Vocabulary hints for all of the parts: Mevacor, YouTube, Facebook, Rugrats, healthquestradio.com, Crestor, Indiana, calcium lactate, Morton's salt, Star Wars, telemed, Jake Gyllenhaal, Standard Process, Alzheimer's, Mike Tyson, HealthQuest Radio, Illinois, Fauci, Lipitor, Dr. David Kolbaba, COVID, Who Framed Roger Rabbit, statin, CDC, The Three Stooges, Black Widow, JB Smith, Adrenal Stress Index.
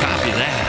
Copy that.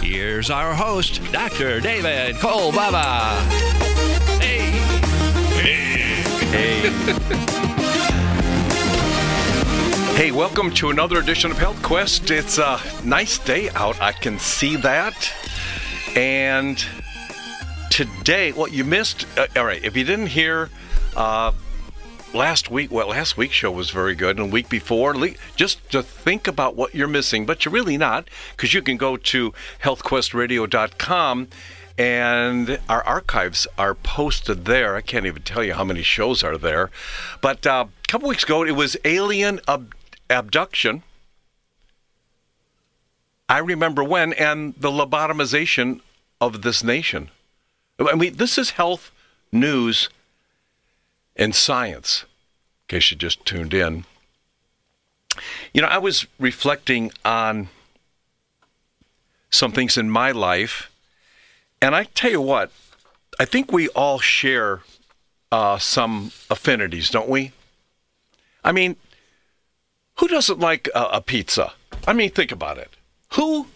here's our host, Dr. David Kolbaba. Hey. Hey, welcome to another edition of HealthQuest. It's a nice day out. I can see that. And today, well, you missed. All right, if you didn't hear last week's show was very good, and the week before, just to think about what you're missing, but you're really not, because you can go to healthquestradio.com. And our archives are posted there. I can't even tell you how many shows are there. But a couple weeks ago, it was alien abduction. I remember when, and the lobotomization of this nation. I mean, this is health, news, and science, in case you just tuned in. You know, I was reflecting on some things in my life. And I tell you what, I think we all share some affinities, don't we? I mean, who doesn't like a pizza? I mean, think about it. Who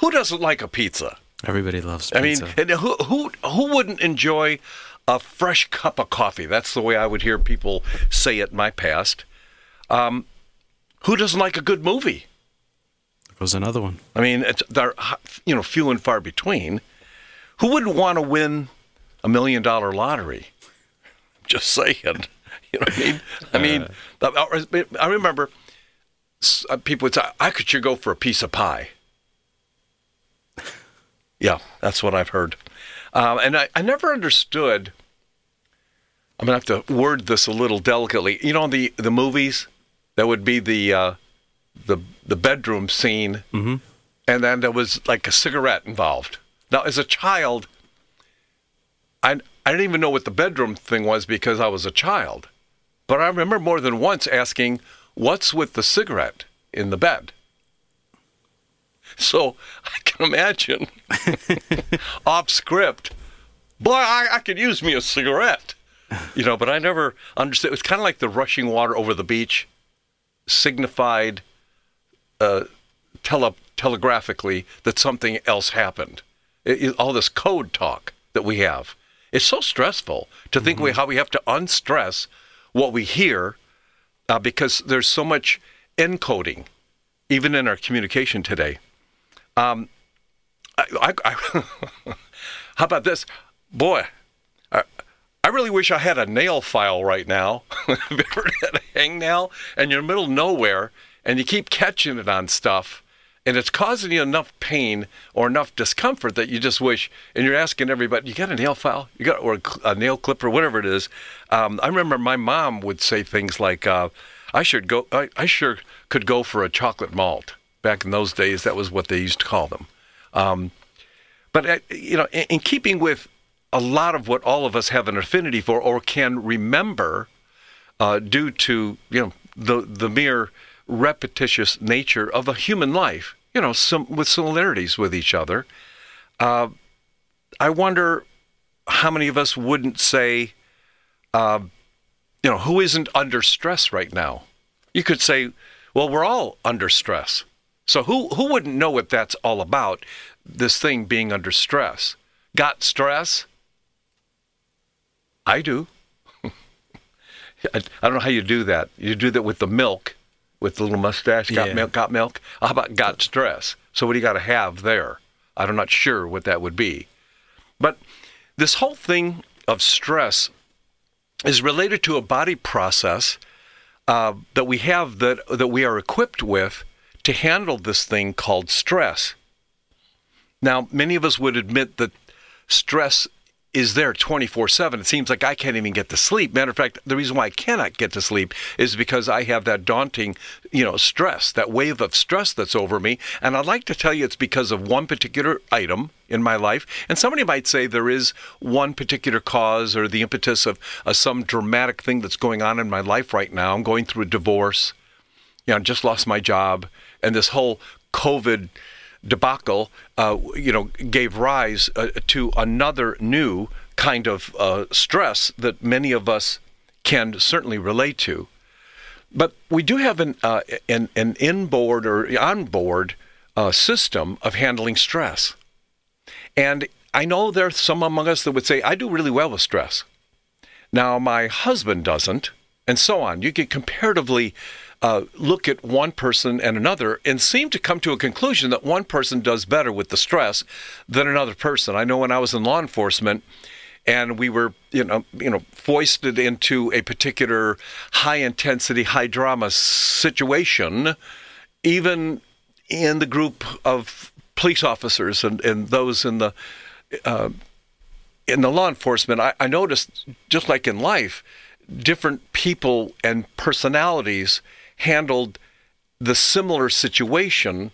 doesn't like a pizza? Everybody loves pizza. I mean, and who wouldn't enjoy a fresh cup of coffee? That's the way I would hear people say it in my past. Who doesn't like a good movie? There goes another one. I mean, they're few and far between. Who wouldn't want to win a $1 million lottery? Just saying. You know what I mean? I remember people would say, I could sure go for a piece of pie. Yeah, that's what I've heard. And I never understood. I'm going to have to word this a little delicately. You know, the movies, that would be the bedroom scene, mm-hmm. And then there was like a cigarette involved. Now, as a child, I didn't even know what the bedroom thing was because I was a child. But I remember more than once asking, what's with the cigarette in the bed? So I can imagine, off script, boy, I could use me a cigarette. You know, but I never understood. It was kind of like the rushing water over the beach signified telegraphically that something else happened. All this code talk that we have. It's so stressful to think how we have to unstress what we hear because there's so much encoding, even in our communication today. How about this? Boy, I really wish I had a nail file right now. Have you ever had a hangnail? And you're in the middle of nowhere, and you keep catching it on stuff. And it's causing you enough pain or enough discomfort that you just wish, and you're asking everybody, you got a nail file? You got or a nail clipper, whatever it is. I remember my mom would say things like, I sure could go for a chocolate malt. Back in those days, that was what they used to call them. But in keeping with a lot of what all of us have an affinity for or can remember due to, the mere repetitious nature of a human life, with similarities with each other. I wonder how many of us wouldn't say, who isn't under stress right now? You could say, well, we're all under stress. So who wouldn't know what that's all about, this thing being under stress? Got stress? I do. I don't know how you do that. You do that with the milk. With the little mustache, got milk. How about got stress? So what do you got to have there? I'm not sure what that would be. But this whole thing of stress is related to a body process that we have that we are equipped with to handle this thing called stress. Now, many of us would admit that stress is there 24/7. It seems like I can't even get to sleep. Matter of fact, the reason why I cannot get to sleep is because I have that daunting, stress, that wave of stress that's over me. And I'd like to tell you it's because of one particular item in my life. And somebody might say there is one particular cause or the impetus of some dramatic thing that's going on in my life right now. I'm going through a divorce. I just lost my job. And this whole COVID debacle, gave rise to another new kind of stress that many of us can certainly relate to. But we do have an inboard or onboard system of handling stress. And I know there are some among us that would say, I do really well with stress. Now, my husband doesn't, and so on. You can comparatively look at one person and another and seem to come to a conclusion that one person does better with the stress than another person. I know when I was in law enforcement and we were, foisted into a particular high-intensity, high-drama situation, even in the group of police officers and those in the law enforcement, I noticed, just like in life, different people and personalities handled the similar situation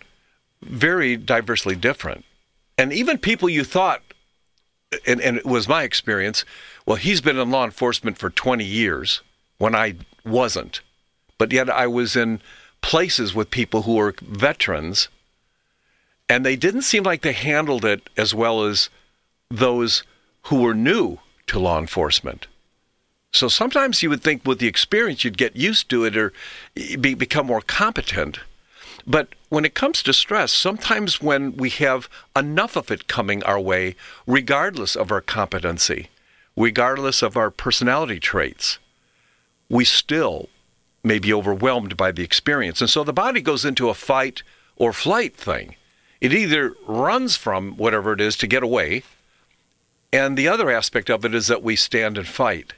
very diversely different. And even people you thought, and it was my experience, well, he's been in law enforcement for 20 years when I wasn't. But yet I was in places with people who were veterans, and they didn't seem like they handled it as well as those who were new to law enforcement. So sometimes you would think with the experience you'd get used to it or become more competent. But when it comes to stress, sometimes when we have enough of it coming our way, regardless of our competency, regardless of our personality traits, we still may be overwhelmed by the experience. And so the body goes into a fight or flight thing. It either runs from whatever it is to get away, and the other aspect of it is that we stand and fight.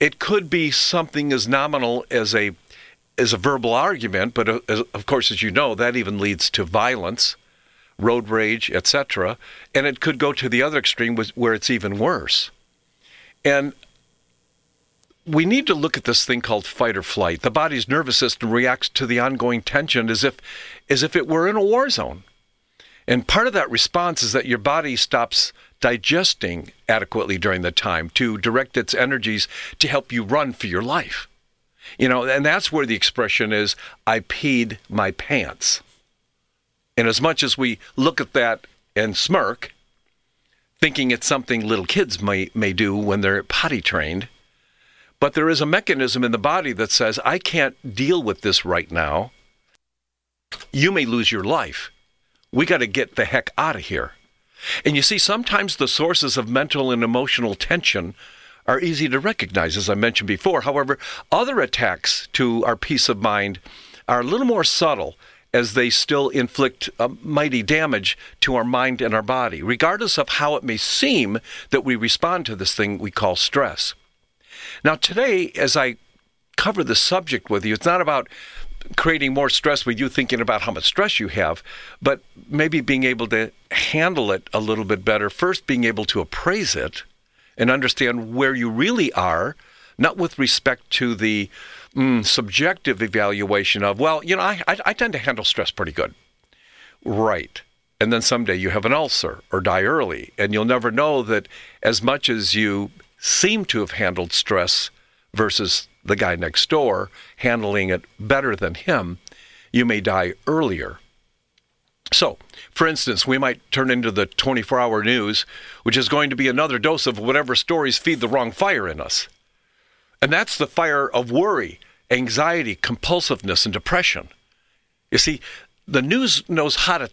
It could be something as nominal as a verbal argument, but of course, as you know, that even leads to violence, road rage, etc. And it could go to the other extreme where it's even worse. And we need to look at this thing called fight or flight. The body's nervous system reacts to the ongoing tension as if it were in a war zone. And part of that response is that your body stops digesting adequately during the time to direct its energies to help you run for your life. And that's where the expression is, I peed my pants. And as much as we look at that and smirk, thinking it's something little kids may do when they're potty trained, but there is a mechanism in the body that says, I can't deal with this right now. You may lose your life. We got to get the heck out of here. And you see, sometimes the sources of mental and emotional tension are easy to recognize, as I mentioned before. However, other attacks to our peace of mind are a little more subtle, as they still inflict mighty damage to our mind and our body, regardless of how it may seem that we respond to this thing we call stress. Now, today, as I cover the subject with you, it's not about creating more stress with you thinking about how much stress you have, but maybe being able to handle it a little bit better. First, being able to appraise it and understand where you really are, not with respect to the subjective evaluation of, I tend to handle stress pretty good. Right. And then someday you have an ulcer or die early, and you'll never know that as much as you seem to have handled stress versus the guy next door handling it better than him, you may die earlier. So, for instance, we might turn into the 24-hour news, which is going to be another dose of whatever stories feed the wrong fire in us. And that's the fire of worry, anxiety, compulsiveness, and depression. You see, the news knows how to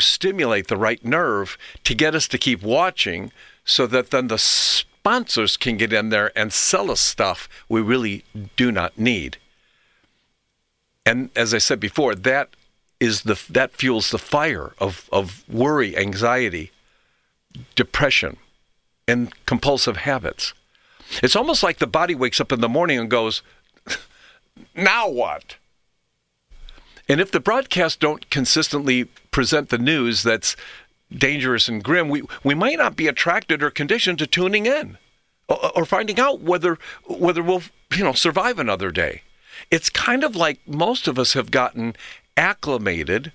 stimulate the right nerve to get us to keep watching so that then the sponsors can get in there and sell us stuff we really do not need. And as I said before, that fuels the fire of worry, anxiety, depression, and compulsive habits. It's almost like the body wakes up in the morning and goes, now what? And if the broadcasts don't consistently present the news that's dangerous and grim, we might not be attracted or conditioned to tuning in or finding out whether we'll survive another day. It's kind of like most of us have gotten acclimated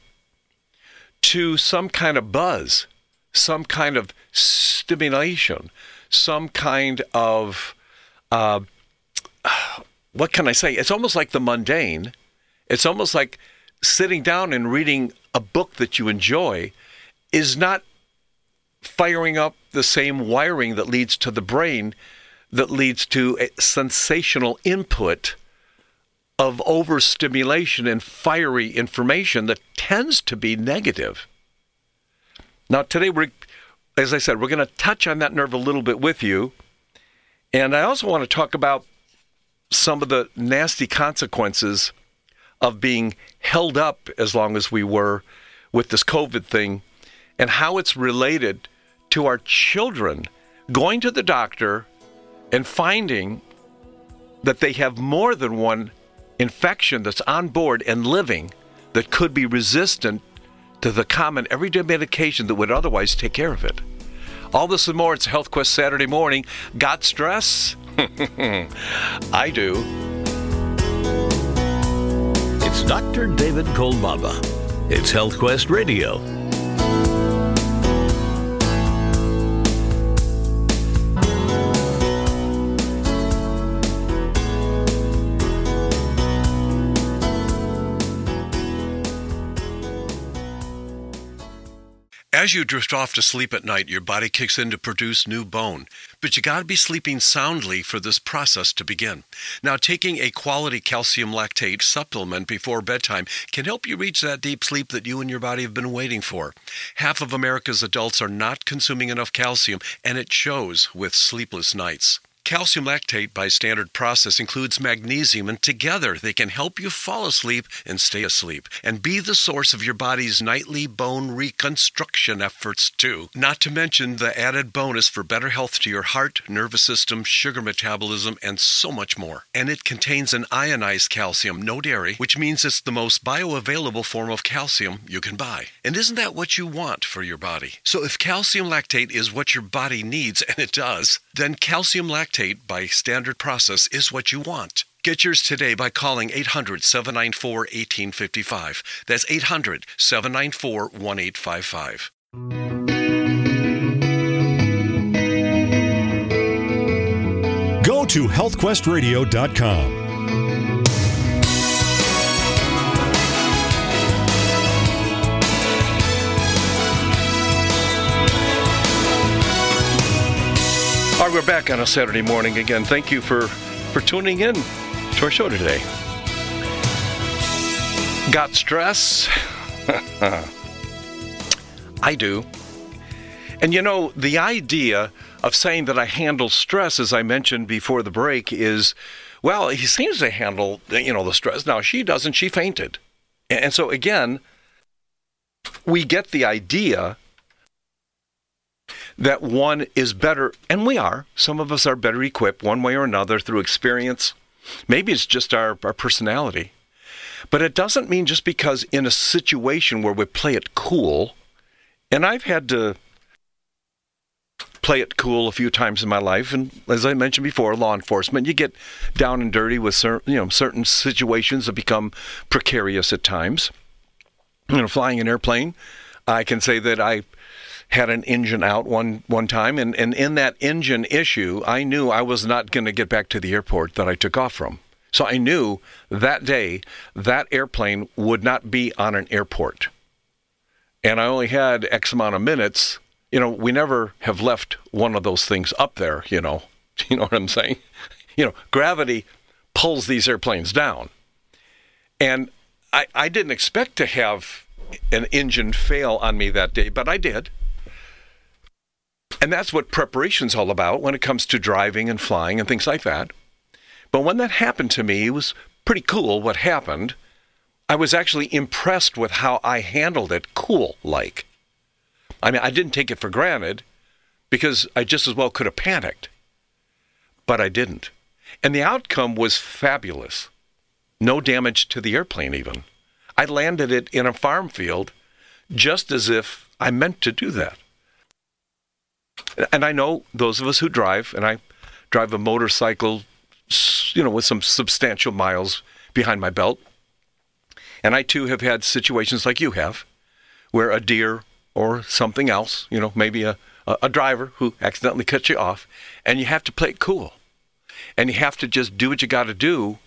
to some kind of buzz, some kind of stimulation, some kind of, what can I say? It's almost like the mundane. It's almost like sitting down and reading a book that you enjoy is not firing up the same wiring that leads to the brain, that leads to a sensational input of overstimulation and fiery information that tends to be negative. Now today, as I said, we're going to touch on that nerve a little bit with you. And I also want to talk about some of the nasty consequences of being held up as long as we were with this COVID thing and how it's related to our children going to the doctor and finding that they have more than one infection that's on board and living that could be resistant to the common everyday medication that would otherwise take care of it. All this and more, it's HealthQuest Saturday morning. Got stress? I do. It's Dr. David Kolbaba. It's HealthQuest Radio. As you drift off to sleep at night, your body kicks in to produce new bone. But you got to be sleeping soundly for this process to begin. Now, taking a quality calcium lactate supplement before bedtime can help you reach that deep sleep that you and your body have been waiting for. Half of America's adults are not consuming enough calcium, and it shows with sleepless nights. Calcium lactate by Standard Process includes magnesium, and together they can help you fall asleep and stay asleep and be the source of your body's nightly bone reconstruction efforts too. Not to mention the added bonus for better health to your heart, nervous system, sugar metabolism, and so much more. And it contains an ionized calcium, no dairy, which means it's the most bioavailable form of calcium you can buy. And isn't that what you want for your body? So if calcium lactate is what your body needs, and it does, then calcium lactate by Standard Process is what you want. Get yours today by calling 800-794-1855. That's 800-794-1855. Go to healthquestradio.com. All right, we're back on a Saturday morning again. Thank you for tuning in to our show today. Got stress? I do. And the idea of saying that I handle stress, as I mentioned before the break, is, well, he seems to handle, the stress. Now, she doesn't. She fainted. And so, again, we get the idea that one is better, and we are. Some of us are better equipped one way or another through experience. Maybe it's just our personality. But it doesn't mean just because in a situation where we play it cool, and I've had to play it cool a few times in my life, and as I mentioned before, law enforcement, you get down and dirty with certain situations that become precarious at times. Flying an airplane, I can say that I had an engine out one time, and in that engine issue, I knew I was not going to get back to the airport that I took off from. So I knew that day that airplane would not be on an airport. And I only had X amount of minutes. We never have left one of those things up there, You know what I'm saying? Gravity pulls these airplanes down. And I didn't expect to have an engine fail on me that day, but I did. And that's what preparation's all about when it comes to driving and flying and things like that. But when that happened to me, it was pretty cool what happened. I was actually impressed with how I handled it cool-like. I mean, I didn't take it for granted because I just as well could have panicked. But I didn't. And the outcome was fabulous. No damage to the airplane even. I landed it in a farm field just as if I meant to do that. And I know those of us who drive, and I drive a motorcycle, you know, with some substantial miles behind my belt. And I, too, have had situations like you have, where a deer or something else, you know, maybe a driver who accidentally cuts you off, and you have to play it cool. And you have to just do what you got to do,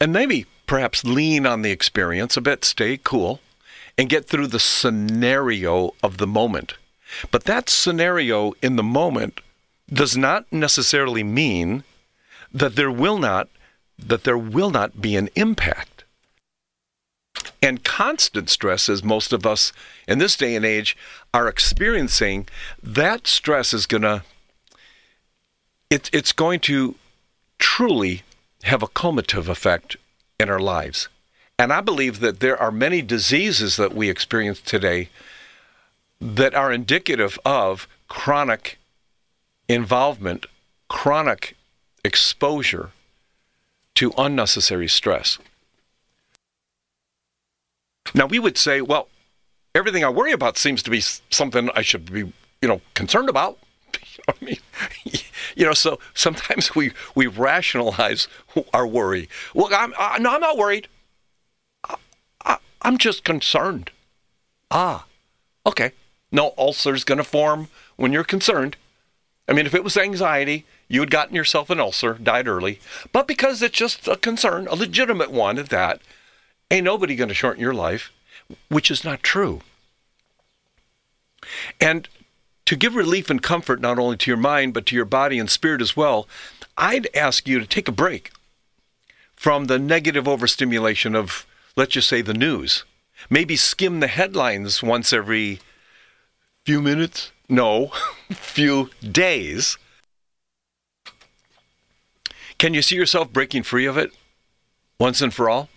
and maybe perhaps lean on the experience a bit, stay cool, and get through the scenario of the moment. But that scenario in the moment does not necessarily mean that there will not be an impact. And constant stress, as most of us in this day and age are experiencing, that stress is going to truly have a cumulative effect in our lives. And I believe that there are many diseases that we experience today that are indicative of chronic involvement, chronic exposure to unnecessary stress. Now, we would say, well, everything I worry about seems to be something I should be, you know, concerned about. You know what I mean? You know, so sometimes we rationalize our worry. Well, I'm not worried. I'm just concerned. Ah, okay. No ulcer's going to form when you're concerned. I mean, if it was anxiety, you had gotten yourself an ulcer, died early. But because it's just a concern, a legitimate one at that, ain't nobody going to shorten your life, which is not true. And to give relief and comfort not only to your mind, but to your body and spirit as well, I'd ask you to take a break from the negative overstimulation of, let's just say, the news. Maybe skim the headlines once every few minutes. No, few days. Can you see yourself breaking free of it once and for all?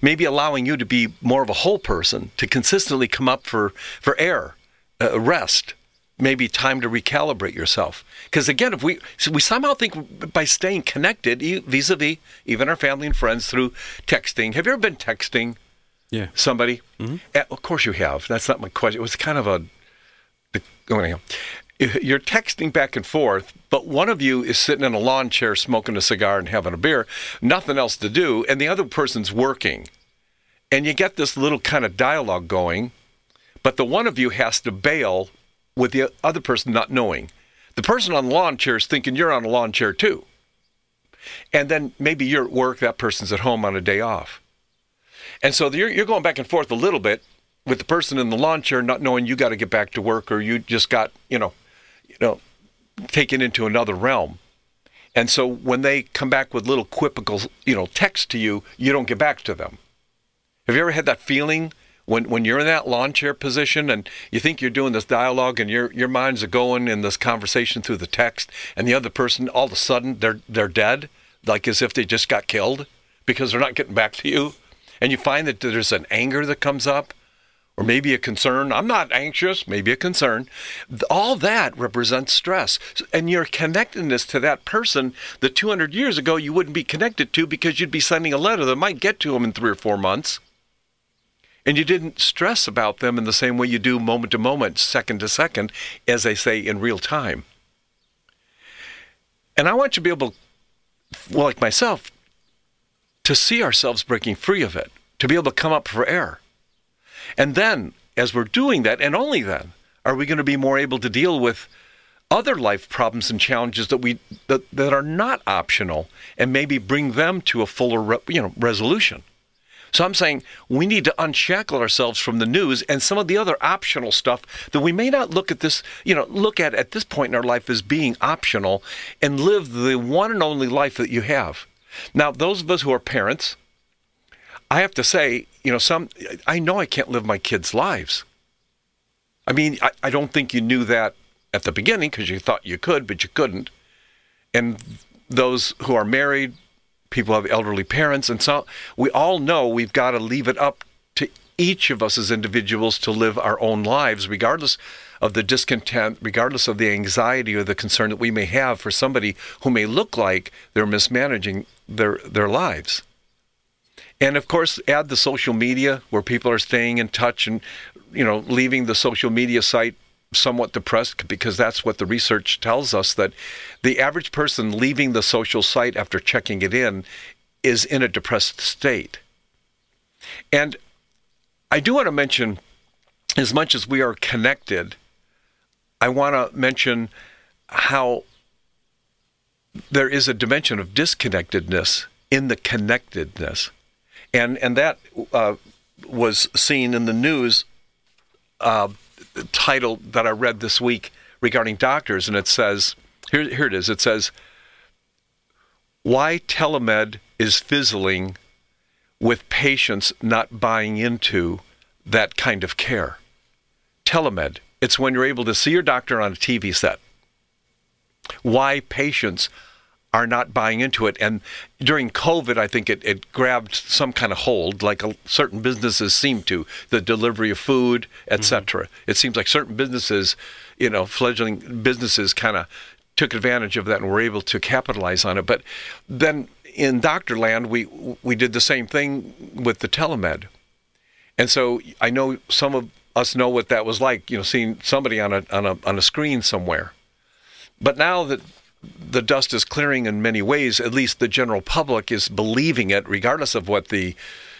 Maybe allowing you to be more of a whole person, to consistently come up for air, rest, maybe time to recalibrate yourself. Because again, if we somehow think by staying connected, vis-a-vis even our family and friends through texting. Have you ever been texting somebody? Mm-hmm. Of course you have. That's not my question. It was kind of a... You're texting back and forth, but one of you is sitting in a lawn chair smoking a cigar and having a beer, nothing else to do, and the other person's working. And you get this little kind of dialogue going, but the one of you has to bail with the other person not knowing. The person on the lawn chair is thinking you're on a lawn chair too. And then maybe you're at work, that person's at home on a day off. And so you're going back and forth a little bit with the person in the lawn chair not knowing you got to get back to work, or you just got, you know, taken into another realm. And so when they come back with little quippical, you know, text to you, you don't get back to them. Have you ever had that feeling when you're in that lawn chair position and you think you're doing this dialogue and your minds are going in this conversation through the text, and the other person, all of a sudden, they're dead, like as if they just got killed because they're not getting back to you? And you find that there's an anger that comes up, or maybe a concern. I'm not anxious, maybe a concern. All that represents stress. And your connectedness to that person that 200 years ago you wouldn't be connected to, because you'd be sending a letter that might get to them in 3 or 4 months. And you didn't stress about them in the same way you do moment to moment, second to second, as they say, in real time. And I want you to be able, well, like myself, to see ourselves breaking free of it, to be able to come up for air. And then, as we're doing that, and only then, are we going to be more able to deal with other life problems and challenges that are not optional, and maybe bring them to a fuller, you know, resolution. So I'm saying we need to unshackle ourselves from the news and some of the other optional stuff that we may not look at this, you know, look at this point in our life as being optional, and live the one and only life that you have. Now, those of us who are parents, I have to say, you know, I know I can't live my kids' lives. I mean, I don't think you knew that at the beginning, because you thought you could, but you couldn't. And those who are married, people have elderly parents, and so we all know we've got to leave it up to each of us as individuals to live our own lives, regardless of the discontent, regardless of the anxiety or the concern that we may have for somebody who may look like they're mismanaging their lives. And of course, add the social media where people are staying in touch and, you know, leaving the social media site somewhat depressed, because that's what the research tells us, that the average person leaving the social site after checking it in is in a depressed state. And I do want to mention, as much as we are connected, I want to mention how there is a dimension of disconnectedness in the connectedness. And that was seen in the news title that I read this week regarding doctors. And it says, here it is. It says, "Why telemed is fizzling with patients not buying into that kind of care." Telemed, it's when you're able to see your doctor on a TV set. Why patients are not buying into it. And during COVID, I think it grabbed some kind of hold, like certain businesses seem to, the delivery of food, etc. Mm-hmm. It seems like certain businesses, you know, fledgling businesses kind of took advantage of that and were able to capitalize on it. But then in doctor land, we did the same thing with the telemed. And so I know some of us know what that was like, you know, seeing somebody on a screen somewhere. But now that the dust is clearing in many ways, at least the general public is believing it, regardless of what the,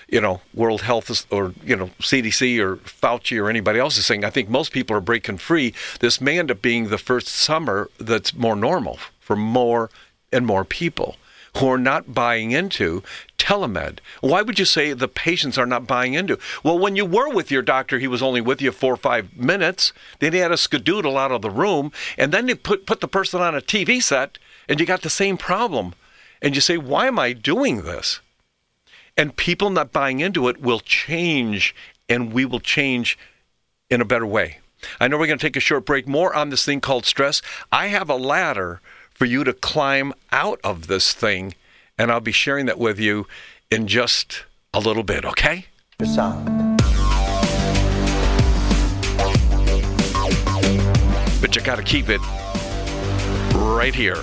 you know, World Health or, you know, CDC or Fauci or anybody else is saying. I think most people are breaking free. This may end up being the first summer that's more normal for more and more people who are not buying into telemed. Why would you say the patients are not buying into? Well, when you were with your doctor, he was only with you 4 or 5 minutes. Then he had a skedoodle out of the room, and then they put the person on a TV set, and you got the same problem. And you say, why am I doing this? And people not buying into it will change, and we will change in a better way. I know we're going to take a short break. More on this thing called stress. I have a ladder for you to climb out of this thing, and I'll be sharing that with you in just a little bit, okay? But you gotta keep it right here.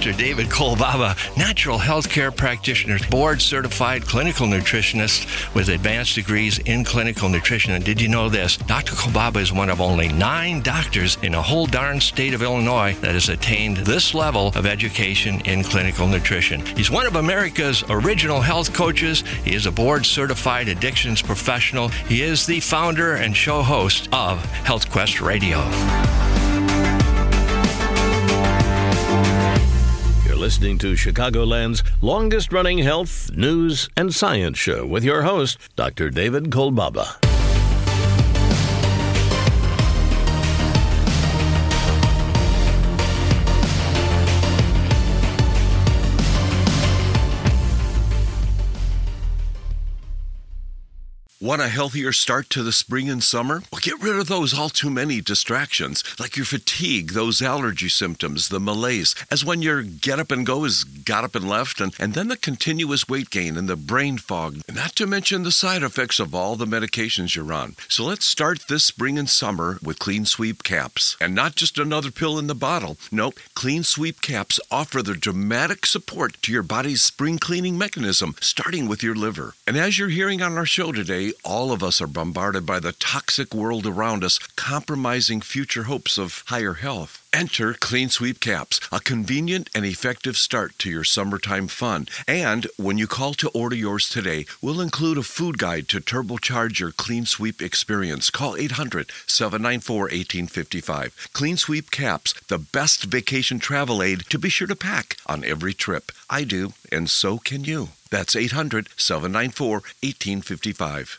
Dr. David Kolbaba, natural health care practitioner, board-certified clinical nutritionist with advanced degrees in clinical nutrition. And did you know this? Dr. Kolbaba is one of only 9 doctors in a whole darn state of Illinois that has attained this level of education in clinical nutrition. He's one of America's original health coaches. He is a board-certified addictions professional. He is the founder and show host of HealthQuest Radio. Listening to Chicagoland's longest-running health, news, and science show with your host, Dr. David Kolbaba. Want a healthier start to the spring and summer? Well, get rid of those all too many distractions, like your fatigue, those allergy symptoms, the malaise, as when your get-up-and-go is got-up-and-left, and then the continuous weight gain and the brain fog, not to mention the side effects of all the medications you're on. So let's start this spring and summer with Clean Sweep Caps. And not just another pill in the bottle. Nope, Clean Sweep Caps offer the dramatic support to your body's spring cleaning mechanism, starting with your liver. And as you're hearing on our show today, all of us are bombarded by the toxic world around us, compromising future hopes of higher health. Enter Clean Sweep Caps, a convenient and effective start to your summertime fun. And when you call to order yours today, we'll include a food guide to turbocharge your Clean Sweep experience. Call 800-794-1855. Clean Sweep Caps, the best vacation travel aid to be sure to pack on every trip. I do, and so can you. That's 800-794-1855.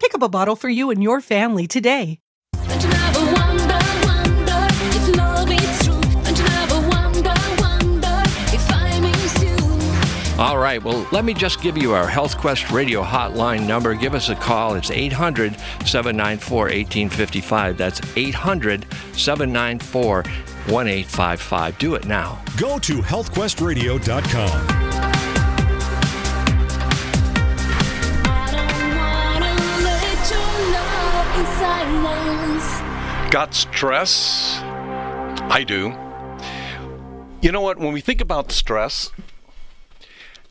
Pick up a bottle for you and your family today. All right, well, let me just give you our HealthQuest Radio hotline number. Give us a call. It's 800-794-1855. That's 800-794-1855. Do it now. Go to healthquestradio.com. Got stress? I do. You know what? When we think about stress,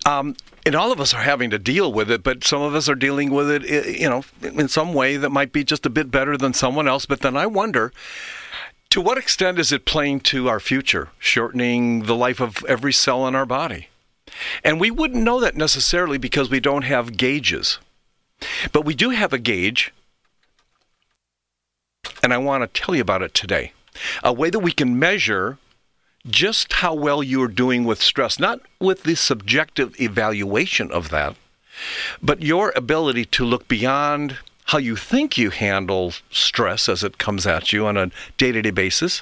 and all of us are having to deal with it, but some of us are dealing with it, you know, in some way that might be just a bit better than someone else. But then I wonder, to what extent is it playing to our future, shortening the life of every cell in our body? And we wouldn't know that necessarily because we don't have gauges. But we do have a gauge, and I want to tell you about it today. A way that we can measure just how well you're doing with stress, not with the subjective evaluation of that, but your ability to look beyond how you think you handle stress as it comes at you on a day-to-day basis,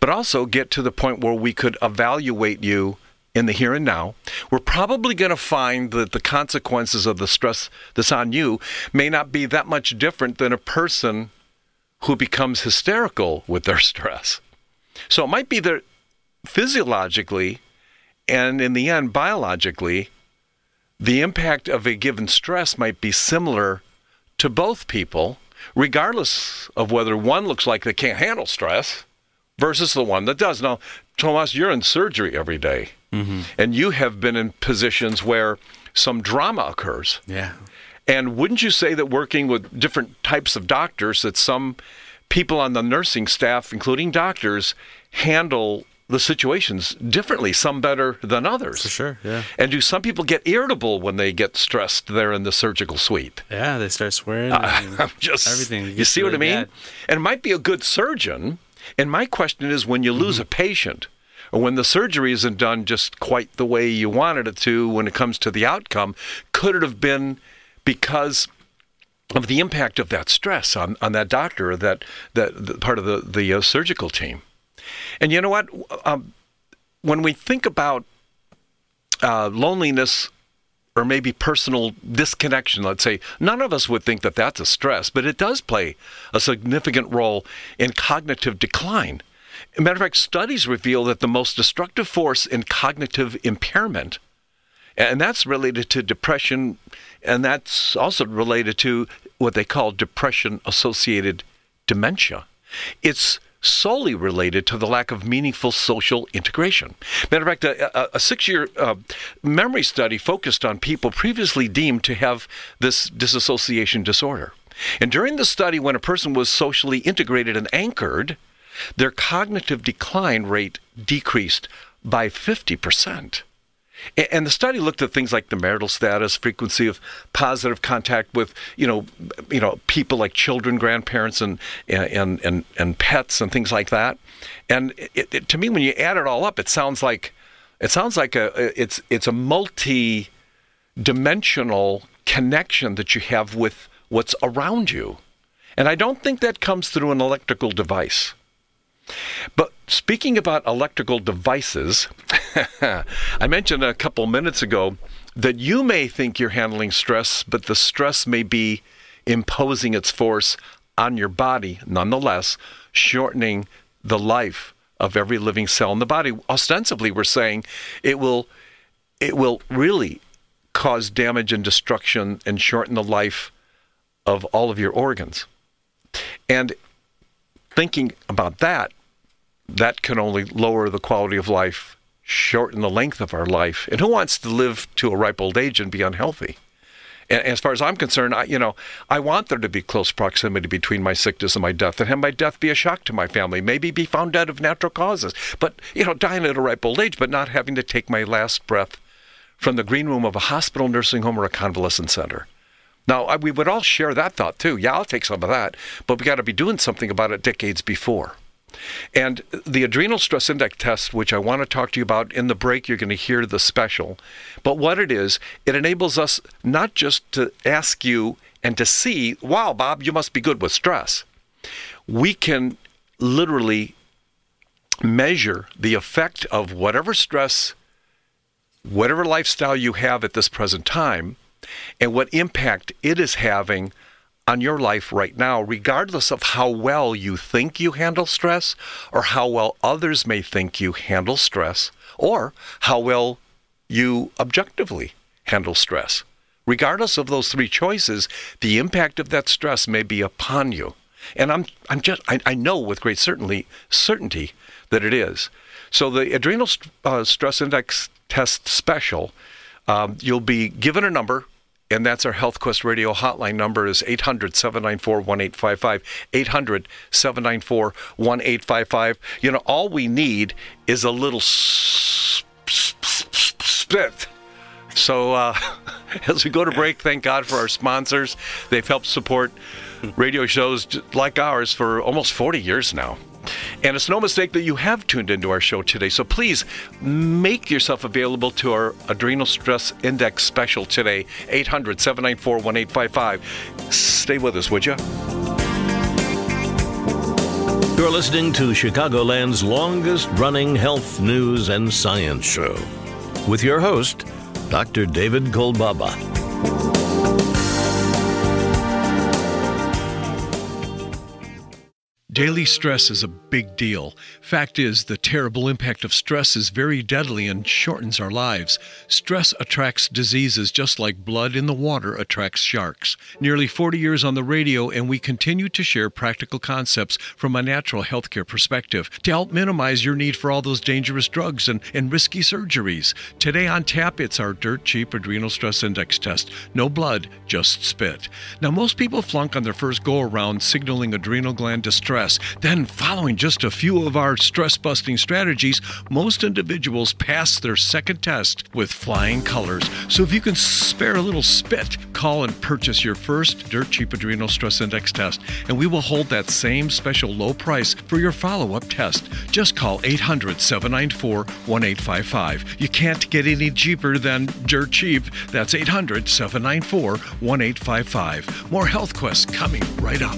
but also get to the point where we could evaluate you in the here and now. We're probably going to find that the consequences of the stress that's on you may not be that much different than a person who becomes hysterical with their stress. So it might be that physiologically and in the end biologically, the impact of a given stress might be similar to both people, regardless of whether one looks like they can't handle stress versus the one that does. Now, Tomas, you're in surgery every day, and you have been in positions where some drama occurs. Yeah. And wouldn't you say that working with different types of doctors, that some people on the nursing staff, including doctors, handle the situations differently, some better than others? For sure, yeah. And do some people get irritable when they get stressed there in the surgical suite? Yeah, they start swearing. I'm just everything. You see really what I mean? Bad. And it might be a good surgeon. And my question is, when you lose a patient, or when the surgery isn't done just quite the way you wanted it to, when it comes to the outcome, could it have been because of the impact of that stress on that doctor, or that part of the surgical team? And you know what? When we think about loneliness or maybe personal disconnection, let's say, none of us would think that that's a stress, but it does play a significant role in cognitive decline. As a matter of fact, studies reveal that the most destructive force in cognitive impairment, and that's related to depression, and that's also related to what they call depression-associated dementia. It's solely related to the lack of meaningful social integration. Matter of fact, a 6-year memory study focused on people previously deemed to have this dissociation disorder. And during the study, when a person was socially integrated and anchored, their cognitive decline rate decreased by 50%. And the study looked at things like the marital status, frequency of positive contact with, you know, people like children, grandparents, and pets, and things like that. And it, to me, when you add it all up, it sounds like it's a multi-dimensional connection that you have with what's around you. And I don't think that comes through an electrical device. But speaking about electrical devices, I mentioned a couple minutes ago that you may think you're handling stress, but the stress may be imposing its force on your body, nonetheless, shortening the life of every living cell in the body. Ostensibly, we're saying it will really cause damage and destruction and shorten the life of all of your organs. And thinking about that can only lower the quality of life, shorten the length of our life. And who wants to live to a ripe old age and be unhealthy? And as far as I'm concerned, I want there to be close proximity between my sickness and my death, and have my death be a shock to my family, maybe be found dead of natural causes. But, dying at a ripe old age, but not having to take my last breath from the green room of a hospital, nursing home, or a convalescent center. Now, we would all share that thought, too. Yeah, I'll take some of that, but we got to be doing something about it decades before. And the Adrenal Stress Index test, which I want to talk to you about in the break, you're going to hear the special. But what it is, it enables us not just to ask you and to see, wow, Bob, you must be good with stress. We can literally measure the effect of whatever stress, whatever lifestyle you have at this present time, and what impact it is having on your life right now, regardless of how well you think you handle stress, or how well others may think you handle stress, or how well you objectively handle stress. Regardless of those three choices, the impact of that stress may be upon you. And I know with great certainty that it is. So the Adrenal Stress Index Test Special, you'll be given a number, and that's our HealthQuest Radio hotline number is 800-794-1855, 800-794-1855. You know, all we need is a little spit. So as we go to break, thank God for our sponsors. They've helped support radio shows like ours for almost 40 years now. And it's no mistake that you have tuned into our show today. So please make yourself available to our Adrenal Stress Index special today, 800-794-1855. Stay with us, would you? You're listening to Chicagoland's longest-running health news and science show with your host, Dr. David Kolbaba. Daily stress is a big deal. Fact is, the terrible impact of stress is very deadly and shortens our lives. Stress attracts diseases just like blood in the water attracts sharks. Nearly 40 years on the radio, and we continue to share practical concepts from a natural healthcare perspective to help minimize your need for all those dangerous drugs and risky surgeries. Today on tap, it's our dirt cheap Adrenal Stress Index test. No blood, just spit. Now, most people flunk on their first go around, signaling adrenal gland distress. Then, following just a few of our stress-busting strategies, most individuals pass their second test with flying colors. So if you can spare a little spit, call and purchase your first dirt cheap Adrenal Stress Index test, and we will hold that same special low price for your follow-up test. Just call 800-794-1855. You can't get any cheaper than dirt cheap. That's 800-794-1855. More Health Quest coming right up.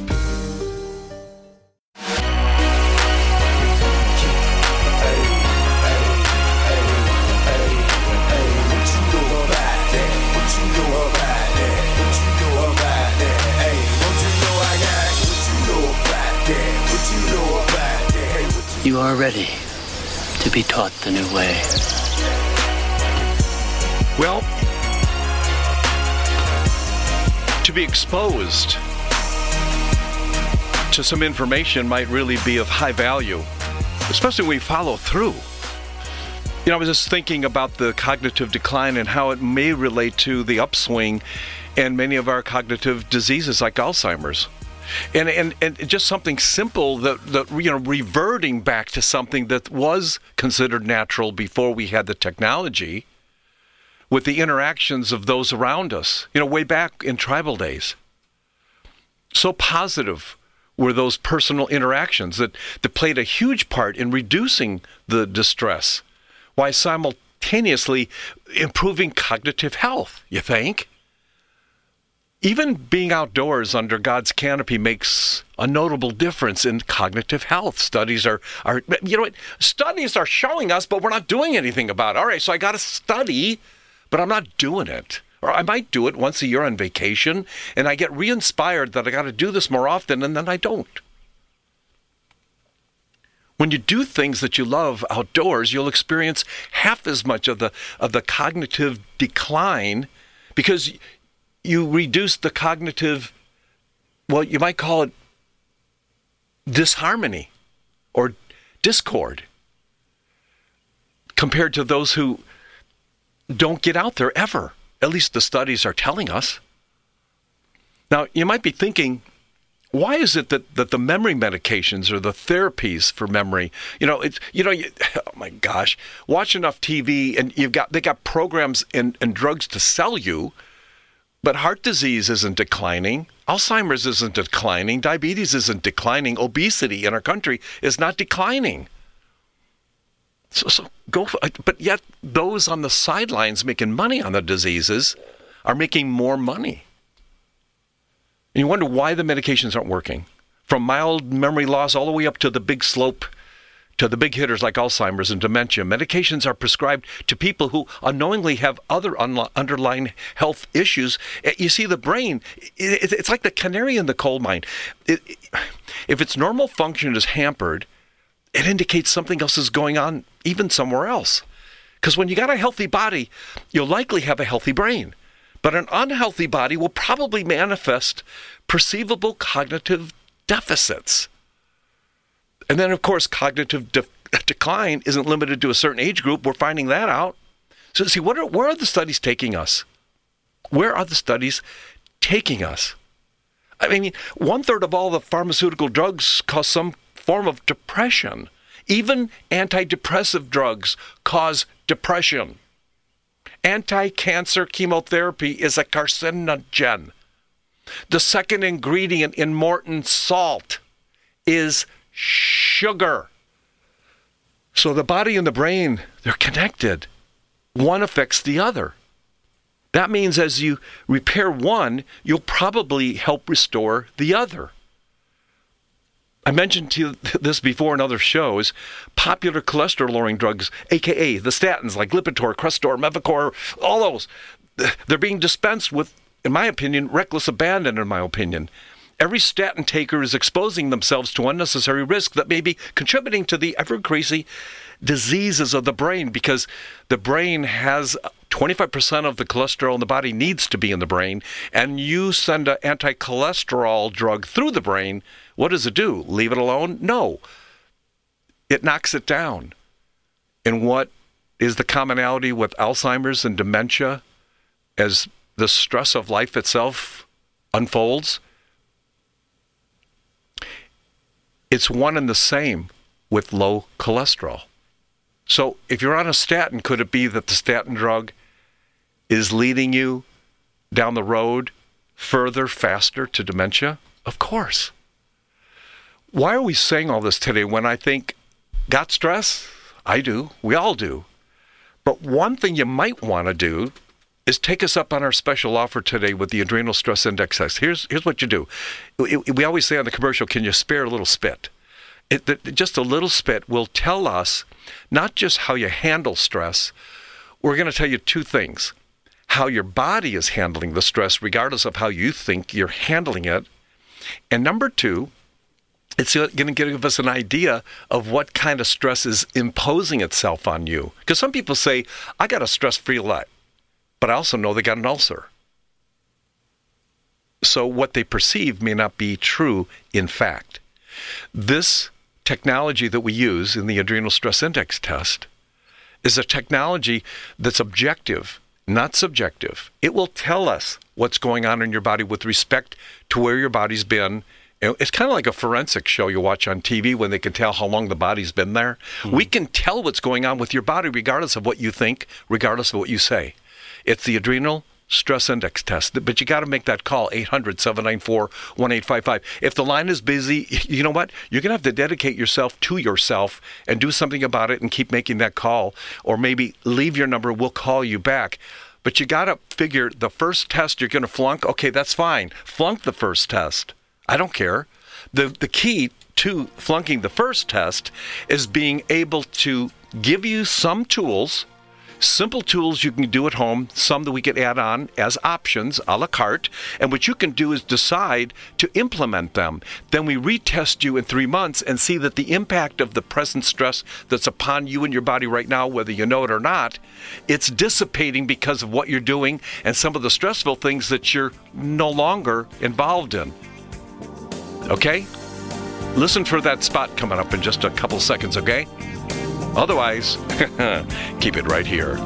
You are ready to be taught the new way. Well, to be exposed to some information might really be of high value, especially when we follow through. You know, I was just thinking about the cognitive decline and how it may relate to the upswing and many of our cognitive diseases like Alzheimer's. And just something simple that you know, reverting back to something that was considered natural before we had the technology, with the interactions of those around us, you know, way back in tribal days. So positive were those personal interactions that played a huge part in reducing the distress, while simultaneously improving cognitive health, you think? Even being outdoors under God's canopy makes a notable difference in cognitive health. Studies are you know what? Studies are showing us, but we're not doing anything about it. All right, so I got to study, but I'm not doing it. Or I might do it once a year on vacation, and I get re-inspired that I got to do this more often, and then I don't. When you do things that you love outdoors, you'll experience half as much of the cognitive decline, because you reduce the cognitive, well, you might call it disharmony or discord, compared to those who don't get out there ever. At least the studies are telling us. Now, you might be thinking, Why is it that the memory medications or the therapies for memory, oh my gosh, watch enough TV and they got programs and drugs to sell you, but heart disease isn't declining, Alzheimer's isn't declining, diabetes isn't declining, obesity in our country is not declining. So go for it. But yet those on the sidelines making money on the diseases are making more money. And you wonder why the medications aren't working. From mild memory loss all the way up to the big slope, to the big hitters like Alzheimer's and dementia, medications are prescribed to people who unknowingly have other underlying health issues. You see, the brain, it's like the canary in the coal mine. If its normal function is hampered, it indicates something else is going on, even somewhere else. Because when you got a healthy body, you'll likely have a healthy brain. But an unhealthy body will probably manifest perceivable cognitive deficits. And then, of course, cognitive decline isn't limited to a certain age group. We're finding that out. So, see, where are the studies taking us? Where are the studies taking us? I mean, 1/3 of all the pharmaceutical drugs cause some form of depression. Even antidepressive drugs cause depression. Anti-cancer chemotherapy is a carcinogen. The second ingredient in Morton's salt is sugar. So the body and the brain, they're connected. One affects the other. That means as you repair one, you'll probably help restore the other. I mentioned to you this before in other shows, popular cholesterol-lowering drugs, a.k.a. the statins like Lipitor, Crestor, Mevacor, all those, they're being dispensed with, in my opinion, reckless abandon, in my opinion. Every statin taker is exposing themselves to unnecessary risk that may be contributing to the ever-increasing diseases of the brain, because the brain has 25% of the cholesterol in the body needs to be in the brain, and you send an anti-cholesterol drug through the brain, what does it do? Leave it alone? No. It knocks it down. And what is the commonality with Alzheimer's and dementia as the stress of life itself unfolds? It's one and the same with low cholesterol. So if you're on a statin, could it be that the statin drug is leading you down the road further, faster to dementia? Of course. Why are we saying all this today when I think, got stress? I do. We all do. But one thing you might want to do is take us up on our special offer today with the Adrenal Stress Index test. Here's what you do. We always say on the commercial, can you spare a little spit? Just a little spit will tell us not just how you handle stress. We're going to tell you two things. How your body is handling the stress, regardless of how you think you're handling it. And number two, it's going to give us an idea of what kind of stress is imposing itself on you. Because some people say, I got a stress-free life, but I also know they got an ulcer. So what they perceive may not be true in fact. This technology that we use in the Adrenal Stress Index test is a technology that's objective, not subjective. It will tell us what's going on in your body with respect to where your body's been. It's kind of like a forensic show you watch on TV when they can tell how long the body's been there. Mm-hmm. We can tell what's going on with your body regardless of what you think, regardless of what you say. It's the Adrenal Stress Index test. But you got to make that call, 800-794-1855. If the line is busy, you know what? You're going to have to dedicate yourself to yourself and do something about it and keep making that call. Or maybe leave your number. We'll call you back. But you got to figure the first test you're going to flunk. Okay, that's fine. Flunk the first test. I don't care. The key to flunking the first test is being able to give you some tools, simple tools you can do at home, some that we could add on as options, a la carte, and what you can do is decide to implement them. Then we retest you in 3 months and see that the impact of the present stress that's upon you and your body right now, whether you know it or not, it's dissipating because of what you're doing and some of the stressful things that you're no longer involved in. Okay? Listen for that spot coming up in just a couple seconds, okay? Otherwise, keep it right here.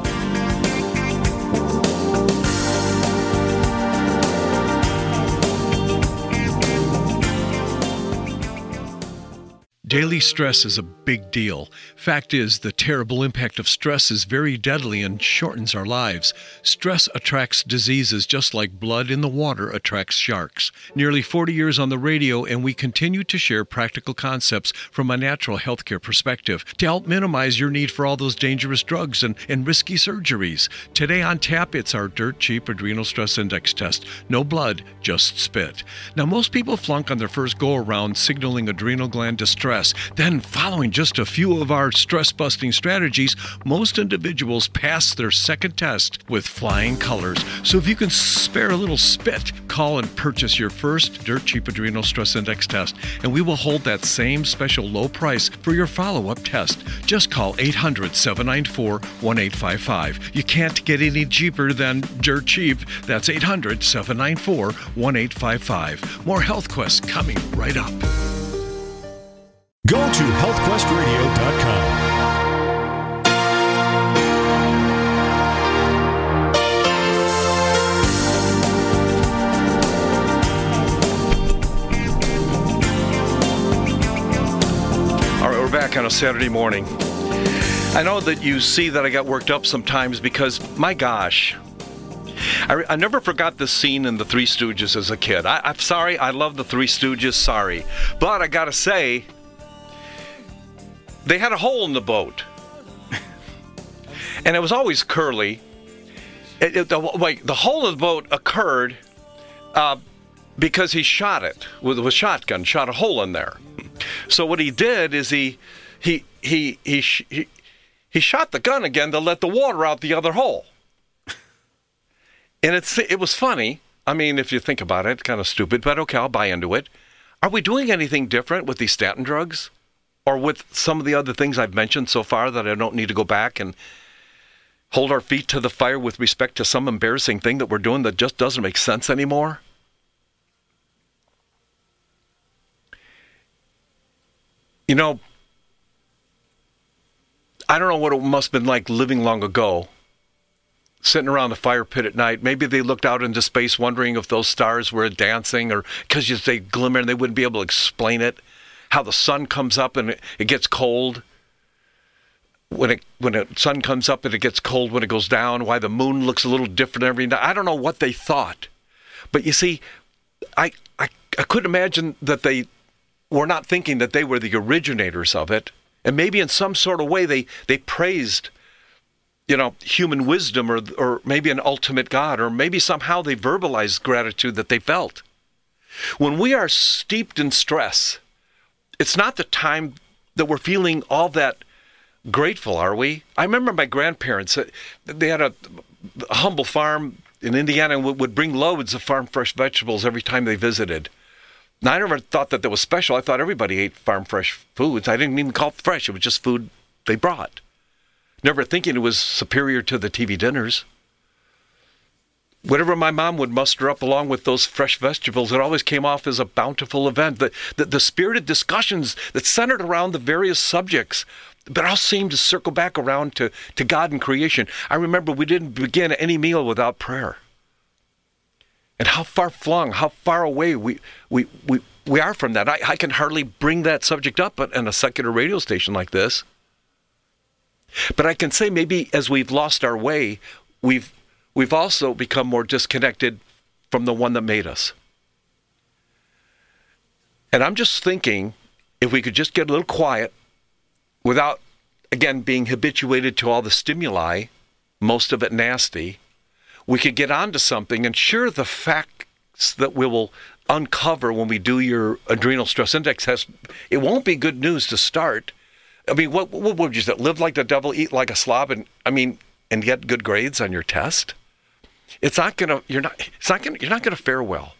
Daily stress is a big deal. Fact is, the terrible impact of stress is very deadly and shortens our lives. Stress attracts diseases just like blood in the water attracts sharks. Nearly 40 years on the radio, and we continue to share practical concepts from a natural healthcare perspective to help minimize your need for all those dangerous drugs and risky surgeries. Today on tap, it's our dirt cheap Adrenal Stress Index test. No blood, just spit. Now, most people flunk on their first go-around, signaling adrenal gland distress. Then, following just a few of our stress-busting strategies, most individuals pass their second test with flying colors. So if you can spare a little spit, call and purchase your first dirt cheap Adrenal Stress Index test, and we will hold that same special low price for your follow-up test. Just call 800-794-1855. You can't get any cheaper than dirt cheap. That's 800-794-1855. More HealthQuest coming right up. Go to healthquestradio.com. All right, we're back on a Saturday morning. I know that you see that I got worked up sometimes because, my gosh, I never forgot this scene in The Three Stooges as a kid. I'm sorry, I love The Three Stooges, sorry. But I gotta say, they had a hole in the boat, and it was always Curly. The hole in the boat occurred because he shot it with a shotgun, shot a hole in there. So what he did is he shot the gun again to let the water out the other hole. And it was funny. I mean, if you think about it, kind of stupid, but okay, I'll buy into it. Are we doing anything different with these statin drugs? Or with some of the other things I've mentioned so far that I don't need to go back and hold our feet to the fire with respect to some embarrassing thing that we're doing that just doesn't make sense anymore? You know, I don't know what it must have been like living long ago, sitting around the fire pit at night. Maybe they looked out into space wondering if those stars were dancing, or because they glimmer and they wouldn't be able to explain it. How the sun comes up and it gets cold. When the sun comes up and it gets cold when it goes down. Why the moon looks a little different every night. I don't know what they thought, but you see, I couldn't imagine that they were not thinking that they were the originators of it. And maybe in some sort of way they praised, you know, human wisdom or maybe an ultimate God, or maybe somehow they verbalized gratitude that they felt. When we are steeped in stress, it's not the time that we're feeling all that grateful, are we? I remember my grandparents, they had a humble farm in Indiana and would bring loads of farm fresh vegetables every time they visited. Now, I never thought that was special. I thought everybody ate farm fresh foods. I didn't even call it fresh. It was just food they brought. Never thinking it was superior to the TV dinners. Whatever my mom would muster up along with those fresh vegetables, it always came off as a bountiful event. The spirited discussions that centered around the various subjects, but all seemed to circle back around to God and creation. I remember we didn't begin any meal without prayer. And how far flung, how far away we are from that. I can hardly bring that subject up on a secular radio station like this. But I can say maybe as we've lost our way, we've also become more disconnected from the one that made us. And I'm just thinking, if we could just get a little quiet without, again, being habituated to all the stimuli, most of it nasty, we could get onto something. And sure, the facts that we will uncover when we do your adrenal stress index test, it won't be good news to start. I mean, what would you say? Live like the devil, eat like a slob, and get good grades on your test. You're not gonna fare well.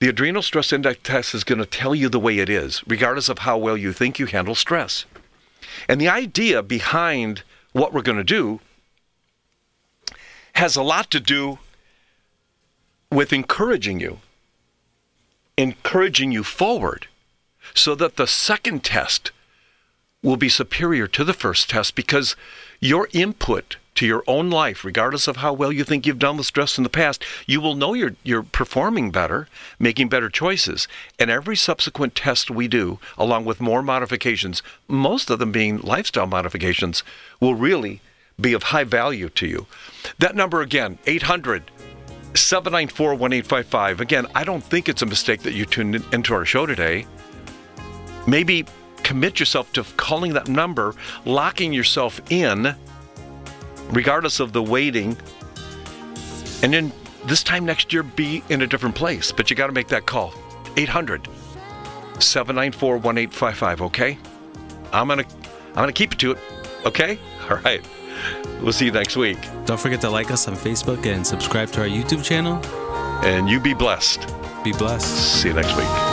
The adrenal stress index test is gonna tell you the way it is, regardless of how well you think you handle stress. And the idea behind what we're gonna do has a lot to do with encouraging you forward, so that the second test will be superior to the first test, because your input to your own life, regardless of how well you think you've done with stress in the past, you will know you're performing better, making better choices. And every subsequent test we do, along with more modifications, most of them being lifestyle modifications, will really be of high value to you. That number again, 800-794-1855. Again, I don't think it's a mistake that you tuned into our show today. Maybe commit yourself to calling that number, locking yourself in, regardless of the waiting. And then this time next year, be in a different place. But you got to make that call. 800-794-1855, okay? I'm gonna keep it to it, okay? All right. We'll see you next week. Don't forget to like us on Facebook and subscribe to our YouTube channel. And you be blessed. Be blessed. See you next week.